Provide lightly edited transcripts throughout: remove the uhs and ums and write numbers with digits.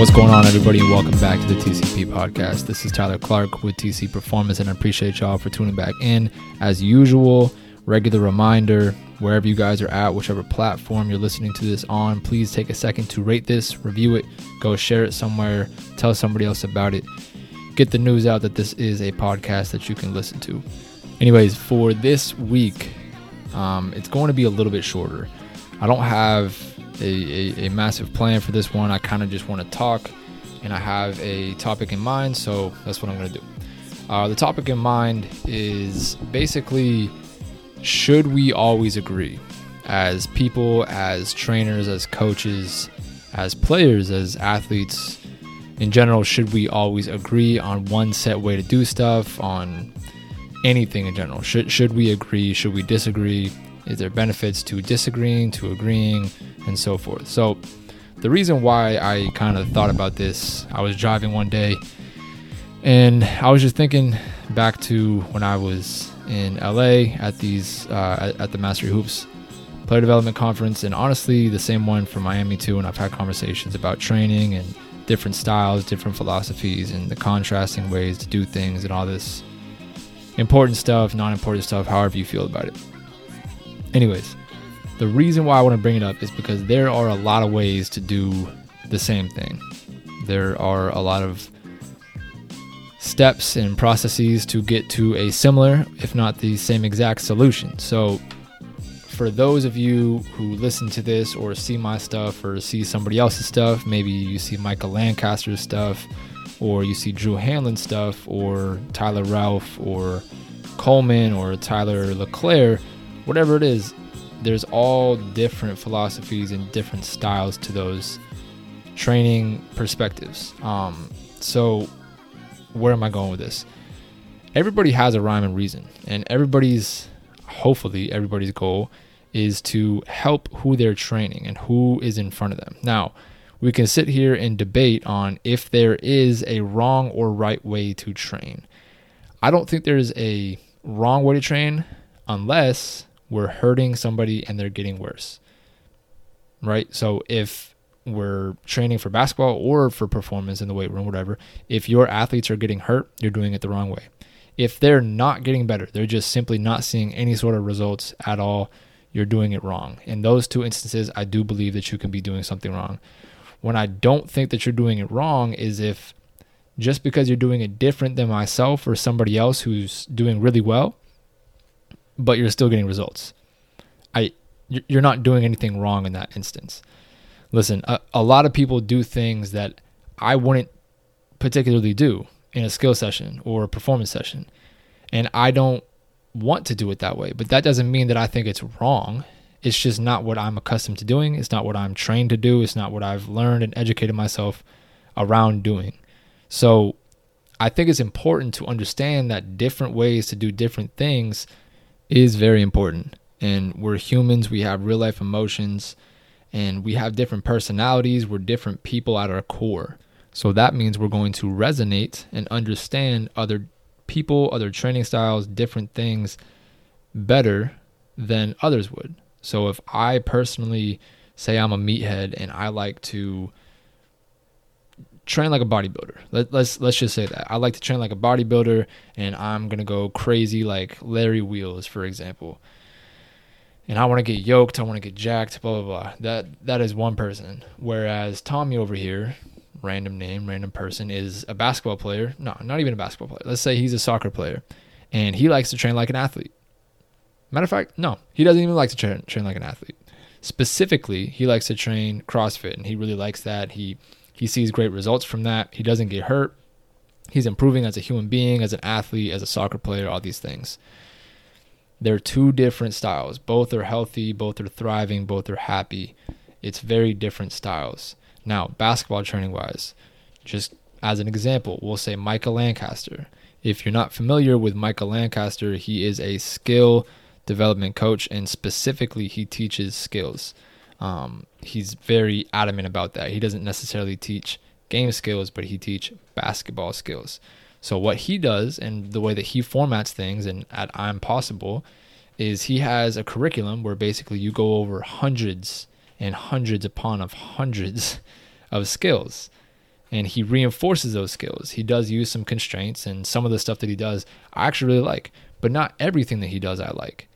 What's going on, everybody, and welcome back to the TCP podcast. This is Tyler Clark with TC Performance, and I appreciate y'all for tuning back in. As usual, regular reminder, wherever you guys are at, whichever platform you're listening to this on, please take a second to rate this, review it, go share it somewhere, tell somebody else about it. Get the news out that this is a podcast that you can listen to. Anyways, for this week, it's going to be a little bit shorter. I don't have a massive plan for this one. I kind of just want to talk, and I have a topic in mind, so that's what I'm going to do. The topic in mind is basically, should we always agree as people, as trainers, as coaches, as players, as athletes in general? Should we always agree on one set way to do stuff, on anything in general? Should we agree? Should we disagree? Is there benefits to disagreeing, to agreeing, and so forth? So the reason why I kind of thought about this, I was driving one day and I was just thinking back to when I was in LA at these at the Mastery Hoops Player Development Conference, and honestly the same one for Miami too. And I've had conversations about training and different styles, different philosophies, and the contrasting ways to do things, and all this important stuff, non-important stuff, however you feel about it. Anyways, the reason why I want to bring it up is because there are a lot of ways to do the same thing. There are a lot of steps and processes to get to a similar, if not the same exact solution. So for those of you who listen to this or see my stuff or see somebody else's stuff, maybe you see Micah Lancaster's stuff, or you see Drew Hanlon's stuff, or Tyler Ralph, or Coleman, or Tyler LeClaire, whatever it is, there's all different philosophies and different styles to those training perspectives. So where am I going with this? Everybody has a rhyme and reason, and hopefully everybody's goal is to help who they're training and who is in front of them. Now, we can sit here and debate on if there is a wrong or right way to train. I don't think there's a wrong way to train unless we're hurting somebody and they're getting worse, right? So if we're training for basketball or for performance in the weight room, whatever, if your athletes are getting hurt, you're doing it the wrong way. If they're not getting better, they're just simply not seeing any sort of results at all, you're doing it wrong. In those two instances, I do believe that you can be doing something wrong. When I don't think that you're doing it wrong is if just because you're doing it different than myself or somebody else who's doing really well, but you're still getting results. You're not doing anything wrong in that instance. Listen, a lot of people do things that I wouldn't particularly do in a skill session or a performance session, and I don't want to do it that way, but that doesn't mean that I think it's wrong. It's just not what I'm accustomed to doing. It's not what I'm trained to do. It's not what I've learned and educated myself around doing. So I think it's important to understand that different ways to do different things is very important. And we're humans. We have real life emotions, and we have different personalities. We're different people at our core. So that means we're going to resonate and understand other people, other training styles, different things better than others would. So if I personally say I'm a meathead and I like to train like a bodybuilder, let's just say that. I like to train like a bodybuilder, and I'm going to go crazy like Larry Wheels, for example. And I want to get yoked, I want to get jacked, blah, blah, blah. That is one person. Whereas Tommy over here, random name, random person, is a basketball player. No, not even a basketball player. Let's say he's a soccer player, and he likes to train like an athlete. Matter of fact, no, he doesn't even like to train like an athlete. Specifically, he likes to train CrossFit, and he really likes that. He sees great results from that. He doesn't get hurt. He's improving as a human being, as an athlete, as a soccer player, all these things. They're two different styles. Both are healthy. Both are thriving. Both are happy. It's very different styles. Now, basketball training-wise, just as an example, we'll say Micah Lancaster. If you're not familiar with Micah Lancaster, he is a skill development coach, and specifically he teaches skills. He's very adamant about that. He doesn't necessarily teach game skills, but he teaches basketball skills. So what he does and the way that he formats things and at I'm Possible is he has a curriculum where basically you go over hundreds and hundreds upon of hundreds of skills. and he reinforces those skills. He does use some constraints, and some of the stuff that he does I actually really like, but not everything that he does I like.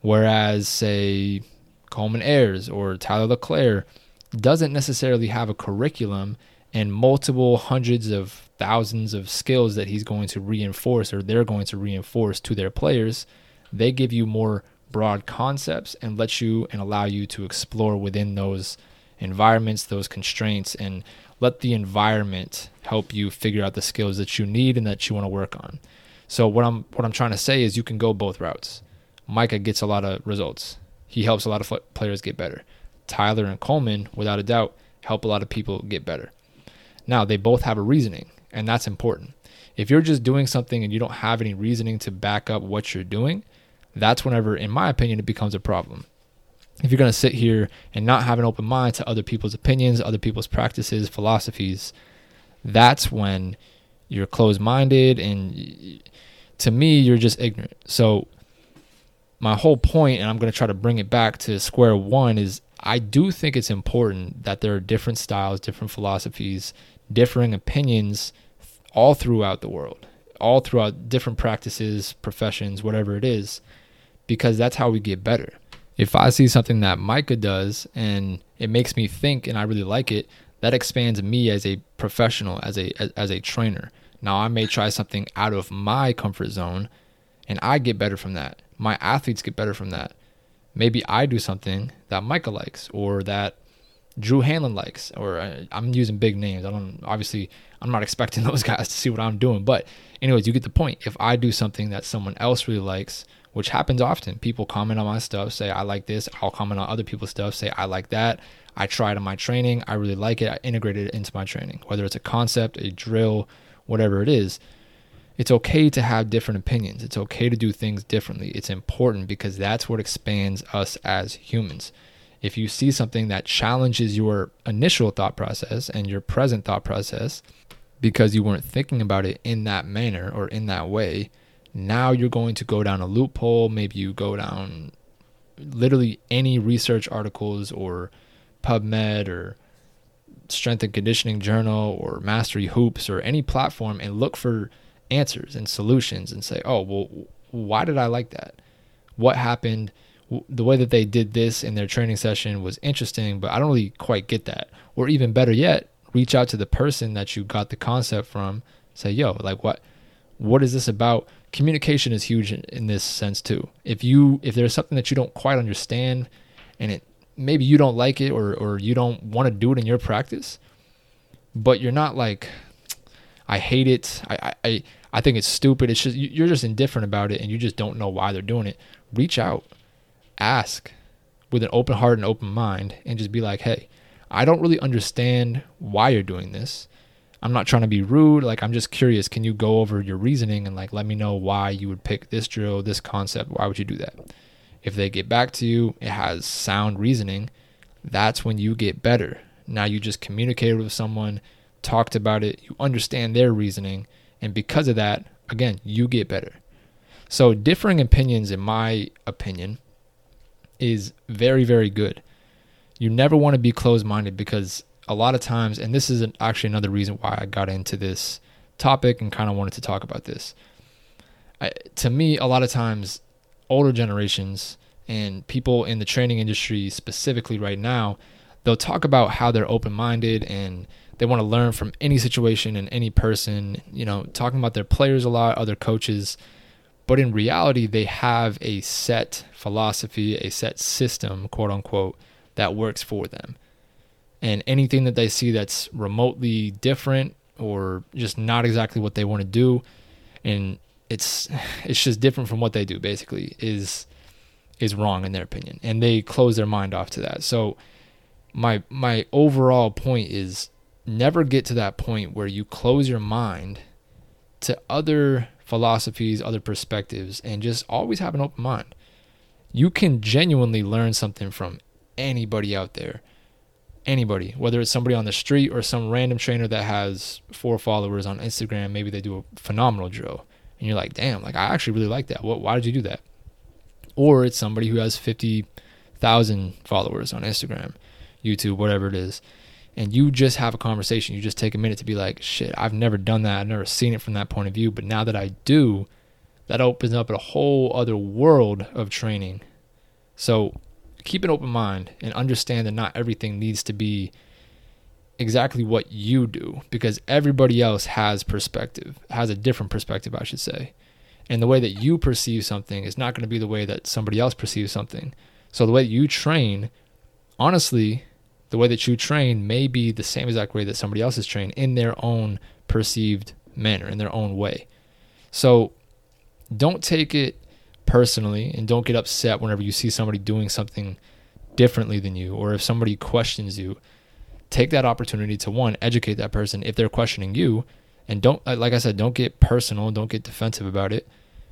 Whereas, say, Coleman Ayers or Tyler LeClaire doesn't necessarily have a curriculum and multiple hundreds of thousands of skills that he's going to reinforce, or they're going to reinforce to their players. They give you more broad concepts and let you and allow you to explore within those environments, those constraints, and let the environment help you figure out the skills that you need and that you want to work on. So what I'm trying to say is you can go both routes. Micah gets a lot of results. He helps a lot of players get better. Tyler and Coleman, without a doubt, help a lot of people get better. Now, they both have a reasoning, and that's important. If you're just doing something and you don't have any reasoning to back up what you're doing, that's whenever, in my opinion, it becomes a problem. If you're going to sit here and not have an open mind to other people's opinions, other people's practices, philosophies, that's when you're closed-minded, and to me, you're just ignorant. So my whole point, and I'm going to try to bring it back to square one, is I do think it's important that there are different styles, different philosophies, differing opinions all throughout the world, all throughout different practices, professions, whatever it is, because that's how we get better. If I see something that Micah does and it makes me think and I really like it, that expands me as a professional, as a trainer. Now, I may try something out of my comfort zone and I get better from that. My athletes get better from that. Maybe I do something that Micah likes or that Drew Hanlon likes, or I'm using big names. I'm not expecting those guys to see what I'm doing. But anyways, you get the point. If I do something that someone else really likes, which happens often, people comment on my stuff, say, I like this. I'll comment on other people's stuff, say, I like that. I try it on my training. I really like it. I integrated it into my training, whether it's a concept, a drill, whatever it is. It's okay to have different opinions. It's okay to do things differently. It's important because that's what expands us as humans. If you see something that challenges your initial thought process and your present thought process because you weren't thinking about it in that manner or in that way, now you're going to go down a loophole. Maybe you go down literally any research articles or PubMed or Strength and Conditioning Journal or Mastery Hoops or any platform and look for answers and solutions and say, oh, well, why did I like that? What happened? The way that they did this in their training session was interesting, but I don't really quite get that. Or even better yet, reach out to the person that you got the concept from. Say, yo, like what is this about? Communication is huge in this sense too. If there's something that you don't quite understand and maybe you don't like it or you don't want to do it in your practice, but you're not like, I hate it. I think it's stupid. It's just, you're just indifferent about it and you just don't know why they're doing it. Reach out. Ask with an open heart and open mind and just be like, hey, I don't really understand why you're doing this. I'm not trying to be rude. Like, I'm just curious. Can you go over your reasoning and like, let me know why you would pick this drill, this concept? Why would you do that? If they get back to you, it has sound reasoning. That's when you get better. Now you just communicated with someone, talked about it. You understand their reasoning. And because of that, again, you get better. So differing opinions, in my opinion, is very, very good. You never want to be closed-minded because a lot of times, and this is actually another reason why I got into this topic and kind of wanted to talk about this. To me, a lot of times, older generations and people in the training industry specifically right now, they'll talk about how they're open-minded and they want to learn from any situation and any person, you know, talking about their players a lot, other coaches. But in reality, they have a set philosophy, a set system, quote unquote, that works for them. And anything that they see that's remotely different or just not exactly what they want to do, and it's just different from what they do, basically, is wrong in their opinion. And they close their mind off to that. So my overall point is never get to that point where you close your mind to other philosophies, other perspectives, and just always have an open mind. You can genuinely learn something from anybody out there, anybody, whether it's somebody on the street or some random trainer that has 4 followers on Instagram. Maybe they do a phenomenal drill and you're like, damn, like I actually really like that. Why did you do that? Or it's somebody who has 50,000 followers on Instagram, YouTube, whatever it is. and you just have a conversation. You just take a minute to be like, shit, I've never done that. I've never seen it from that point of view. But now that I do, that opens up a whole other world of training. So keep an open mind and understand that not everything needs to be exactly what you do, because everybody else has a different perspective, I should say. And the way that you perceive something is not going to be the way that somebody else perceives something. So the way that you train, honestly, the way that you train may be the same exact way that somebody else is trained in their own perceived manner, in their own way. So don't take it personally, and don't get upset whenever you see somebody doing something differently than you, or if somebody questions you. Take that opportunity to, one, educate that person if they're questioning you, and don't, like I said, don't get personal, don't get defensive about it.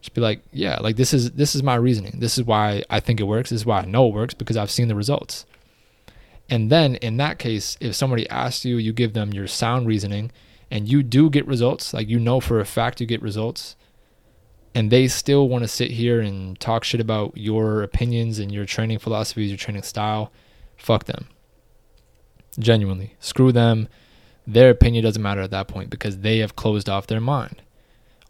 Just be like, yeah, like this is my reasoning. This is why I think it works. This is why I know it works, because I've seen the results. And then in that case, if somebody asks you, you give them your sound reasoning, and you do get results, like you know for a fact you get results, and they still want to sit here and talk shit about your opinions and your training philosophies, your training style, fuck them. Genuinely. Screw them. Their opinion doesn't matter at that point, because they have closed off their mind.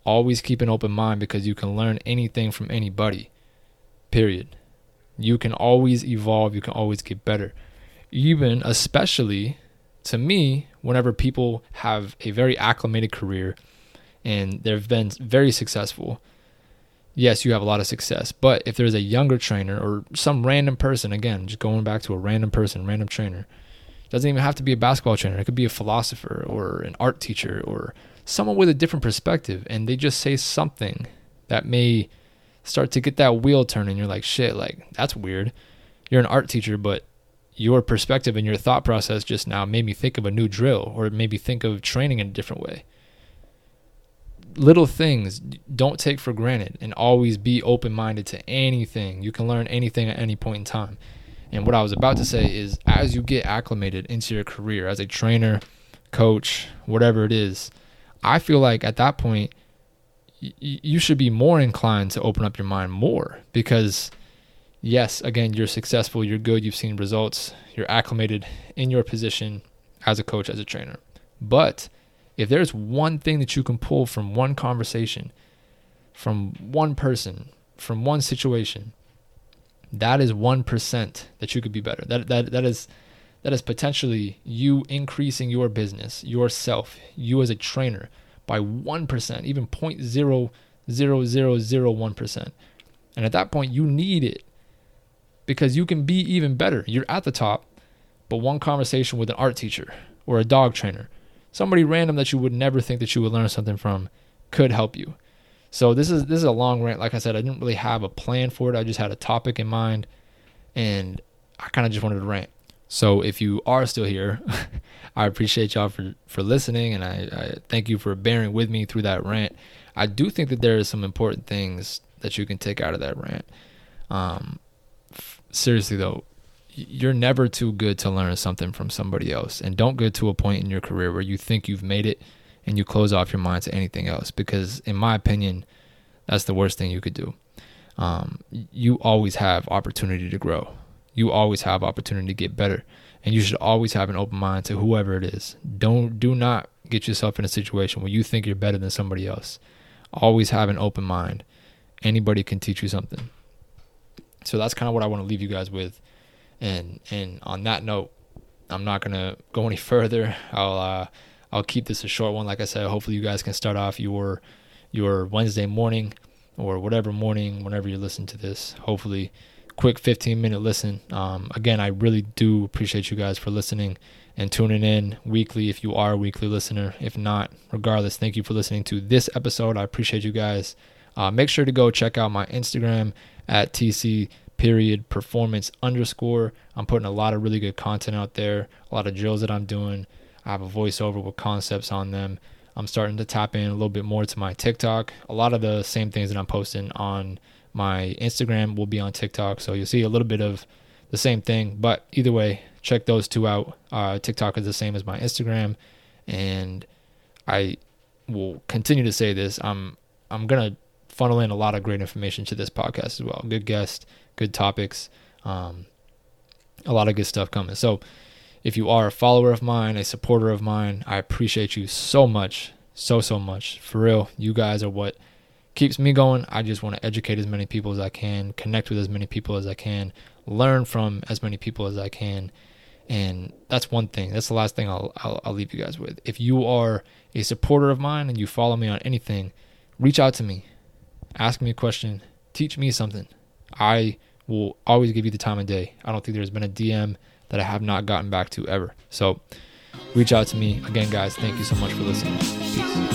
Always keep an open mind, because you can learn anything from anybody. Period. You can always evolve. You can always get better. Even, especially, to me, whenever people have a very acclimated career and they've been very successful, yes, you have a lot of success. But if there's a younger trainer or some random person, again, just going back to a random person, random trainer, doesn't even have to be a basketball trainer. It could be a philosopher or an art teacher or someone with a different perspective, and they just say something that may start to get that wheel turning. You're like, shit, like, that's weird. You're an art teacher, but your perspective and your thought process just now made me think of a new drill, or it made me think of training in a different way. Little things, don't take for granted, and always be open-minded to anything. You can learn anything at any point in time. And what I was about to say is, as you get acclimated into your career as a trainer, coach, whatever it is, I feel like at that point, you should be more inclined to open up your mind more, because yes, again, you're successful, you're good, you've seen results, you're acclimated in your position as a coach, as a trainer. But if there's one thing that you can pull from one conversation, from one person, from one situation, that is 1% that you could be better. That is potentially you increasing your business, yourself, you as a trainer, by 1%, even 0.0001%. And at that point, you need it, because you can be even better. You're at the top, but one conversation with an art teacher or a dog trainer, somebody random that you would never think that you would learn something from, could help you. So this is a long rant. Like I said, I didn't really have a plan for it. I just had a topic in mind, and I kind of just wanted to rant. So if you are still here, I appreciate y'all for listening, and I thank you for bearing with me through that rant. I do think that there are some important things that you can take out of that rant. Seriously, though, you're never too good to learn something from somebody else. And don't get to a point in your career where you think you've made it and you close off your mind to anything else, because in my opinion, that's the worst thing you could do. You always have opportunity to grow. You always have opportunity to get better, and you should always have an open mind to whoever it is. Do not get yourself in a situation where you think you're better than somebody else. Always have an open mind. Anybody can teach you something. So that's kind of what I want to leave you guys with. And on that note, I'm not going to go any further. I'll keep this a short one. Like I said, hopefully you guys can start off your Wednesday morning, or whatever morning, whenever you listen to this. Hopefully, quick 15-minute listen. Again, I really do appreciate you guys for listening and tuning in weekly if you are a weekly listener. If not, regardless, thank you for listening to this episode. I appreciate you guys. Make sure to go check out my Instagram at TC_Performance_. I'm putting a lot of really good content out there, a lot of drills that I'm doing. I have a voiceover with concepts on them. I'm starting to tap in a little bit more to my TikTok. A lot of the same things that I'm posting on my Instagram will be on TikTok, so you'll see a little bit of the same thing. But either way, check those two out. TikTok is the same as my Instagram, and I will continue to say this. I'm gonna funnel in a lot of great information to this podcast as well. Good guests, good topics, a lot of good stuff coming. So If you are a follower of mine, a supporter of mine, I appreciate you so much, so much. For real, you guys are what keeps me going. I just want to educate as many people as I can, connect with as many people as I can, learn from as many people as I can. And that's one thing. That's the last thing I'll leave you guys with. If you are a supporter of mine and you follow me on anything, reach out to me. Ask me a question. Teach me something. I will always give you the time of day. I don't think there's been a DM that I have not gotten back to ever. So reach out to me. Again, guys, thank you so much for listening. Peace.